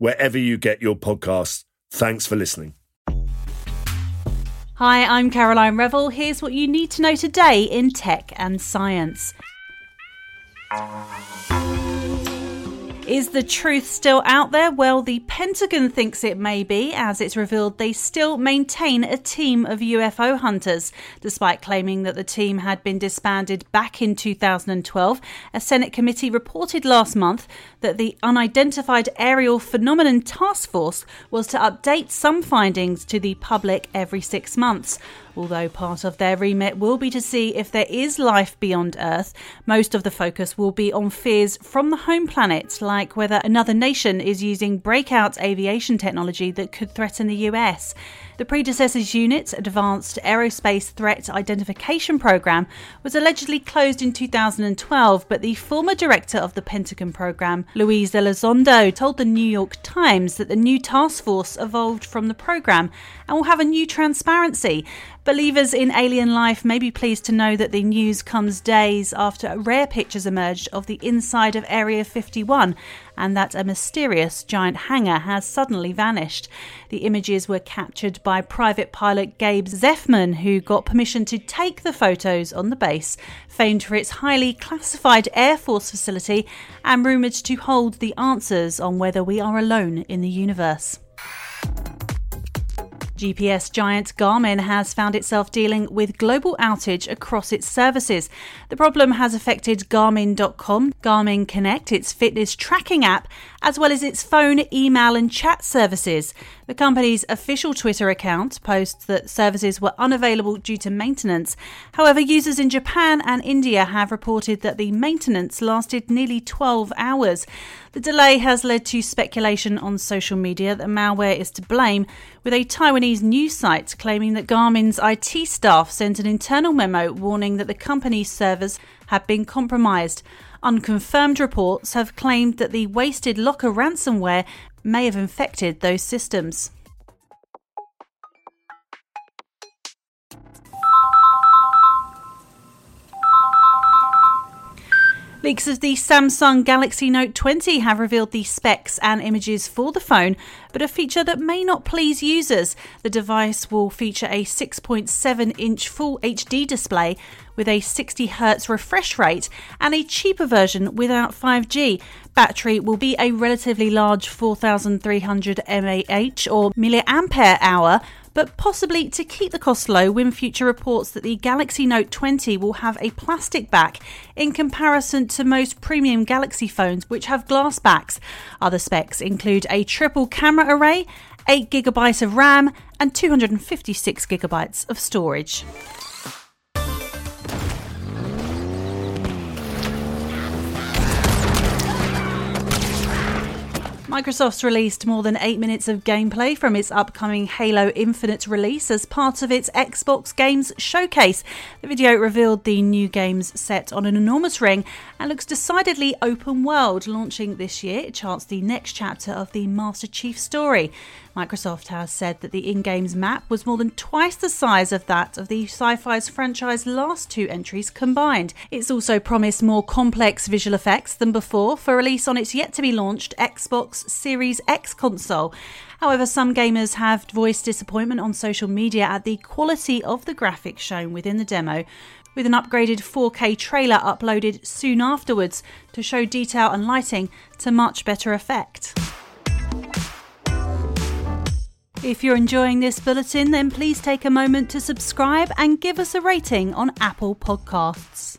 wherever you get your podcasts. Thanks for listening. Hi, I'm Caroline Revel. Here's what you need to know today in tech and science. Is the truth still out there? Well, the Pentagon thinks it may be, as it's revealed they still maintain a team of UFO hunters. Despite claiming that the team had been disbanded back in 2012, a Senate committee reported last month that the Unidentified Aerial Phenomenon Task Force was to update some findings to the public every 6 months. Although part of their remit will be to see if there is life beyond Earth, most of the focus will be on fears from the home planet, like whether another nation is using breakout aviation technology that could threaten the US. The predecessor's unit, Advanced Aerospace Threat Identification Program, was allegedly closed in 2012, but the former director of the Pentagon program, Luis Elizondo, told the New York Times that the new task force evolved from the program and will have a new transparency. Believers in alien life may be pleased to know that the news comes days after rare pictures emerged of the inside of Area 51 and that a mysterious giant hangar has suddenly vanished. The images were captured by private pilot Gabe Zeffman, who got permission to take the photos on the base, famed for its highly classified Air Force facility and rumoured to hold the answers on whether we are alone in the universe. GPS giant Garmin has found itself dealing with global outage across its services. The problem has affected Garmin.com, Garmin Connect, its fitness tracking app, as well as its phone, email and chat services. The company's official Twitter account posts that services were unavailable due to maintenance. However, users in Japan and India have reported that the maintenance lasted nearly 12 hours. The delay has led to speculation on social media that malware is to blame, with a Taiwanese news sites claiming that Garmin's IT staff sent an internal memo warning that the company's servers had been compromised. Unconfirmed reports have claimed that the wasted locker ransomware may have infected those systems. Leaks of the Samsung Galaxy Note 20 have revealed the specs and images for the phone, but a feature that may not please users. The device will feature a 6.7-inch Full HD display with a 60Hz refresh rate and a cheaper version without 5G. Battery will be a relatively large 4,300 mAh or milliampere hour, but possibly to keep the cost low, WinFuture reports that the Galaxy Note 20 will have a plastic back in comparison to most premium Galaxy phones, which have glass backs. Other specs include a triple camera array, 8GB of RAM and 256GB of storage. Microsoft's released more than 8 minutes of gameplay from its upcoming Halo Infinite release as part of its Xbox Games Showcase. The video revealed the new game's set on an enormous ring and looks decidedly open world. Launching this year, it charts the next chapter of the Master Chief story. Microsoft has said that the in-game's map was more than twice the size of that of the sci-fi's franchise last two entries combined. It's also promised more complex visual effects than before for release on its yet-to-be-launched Xbox Series X console. However, some gamers have voiced disappointment on social media at the quality of the graphics shown within the demo, with an upgraded 4K trailer uploaded soon afterwards to show detail and lighting to much better effect. If you're enjoying this bulletin, then please take a moment to subscribe and give us a rating on Apple Podcasts.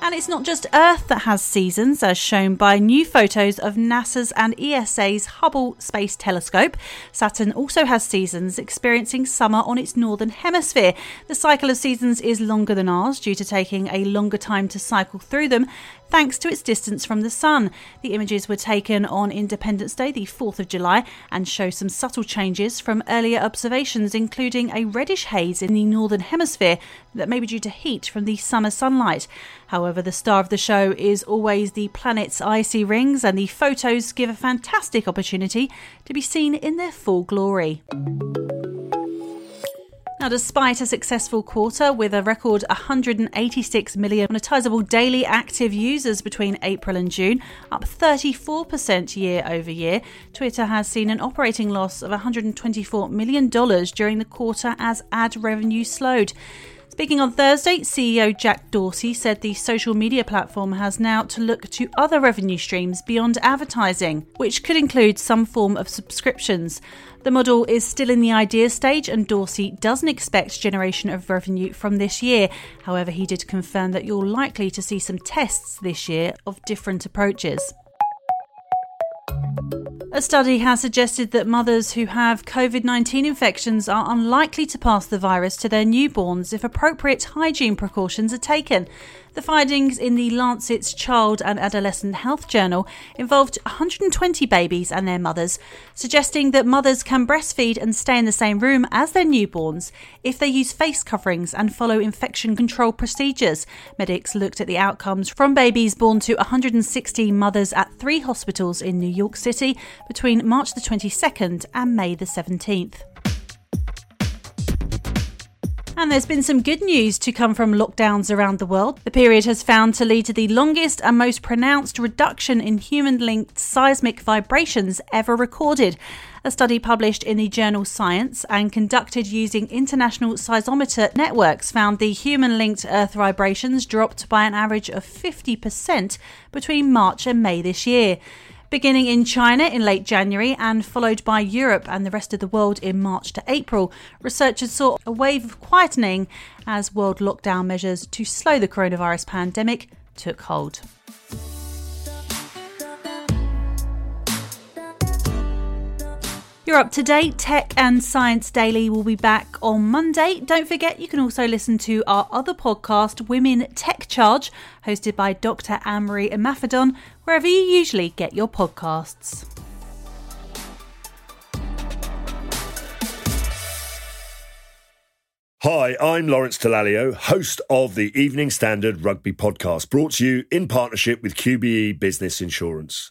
And it's not just Earth that has seasons, as shown by new photos of NASA's and ESA's Hubble Space Telescope. Saturn also has seasons, experiencing summer on its northern hemisphere. The cycle of seasons is longer than ours due to taking a longer time to cycle through them, thanks to its distance from the sun. The images were taken on Independence Day, the 4th of July, and show some subtle changes from earlier observations, including a reddish haze in the northern hemisphere that may be due to heat from the summer sunlight. However, the star of the show is always the planet's icy rings, and the photos give a fantastic opportunity to be seen in their full glory. Now, despite a successful quarter with a record 186 million monetizable daily active users between April and June, up 34% year over year, Twitter has seen an operating loss of $124 million during the quarter as ad revenue slowed. Speaking on Thursday, CEO Jack Dorsey said the social media platform has now to look to other revenue streams beyond advertising, which could include some form of subscriptions. The model is still in the idea stage, and Dorsey doesn't expect generation of revenue from this year. However, he did confirm that you're likely to see some tests this year of different approaches. A study has suggested that mothers who have COVID-19 infections are unlikely to pass the virus to their newborns if appropriate hygiene precautions are taken. The findings in the Lancet's Child and Adolescent Health Journal involved 120 babies and their mothers, suggesting that mothers can breastfeed and stay in the same room as their newborns if they use face coverings and follow infection control procedures. Medics looked at the outcomes from babies born to 116 mothers at three hospitals in New York City between March the 22nd and May the 17th. And there's been some good news to come from lockdowns around the world. The period has found to lead to the longest and most pronounced reduction in human-linked seismic vibrations ever recorded. A study published in the journal Science and conducted using international seismometer networks found the human-linked Earth vibrations dropped by an average of 50% between March and May this year. Beginning in China in late January and followed by Europe and the rest of the world in March to April, researchers saw a wave of quietening as world lockdown measures to slow the coronavirus pandemic took hold. You're up to date. Tech and Science Daily will be back on Monday. Don't forget, you can also listen to our other podcast, Women Tech Charge, hosted by Dr. Anne-Marie Imafidon, wherever you usually get your podcasts. Hi, I'm Lawrence Dallaglio, host of the Evening Standard Rugby Podcast, brought to you in partnership with QBE Business Insurance.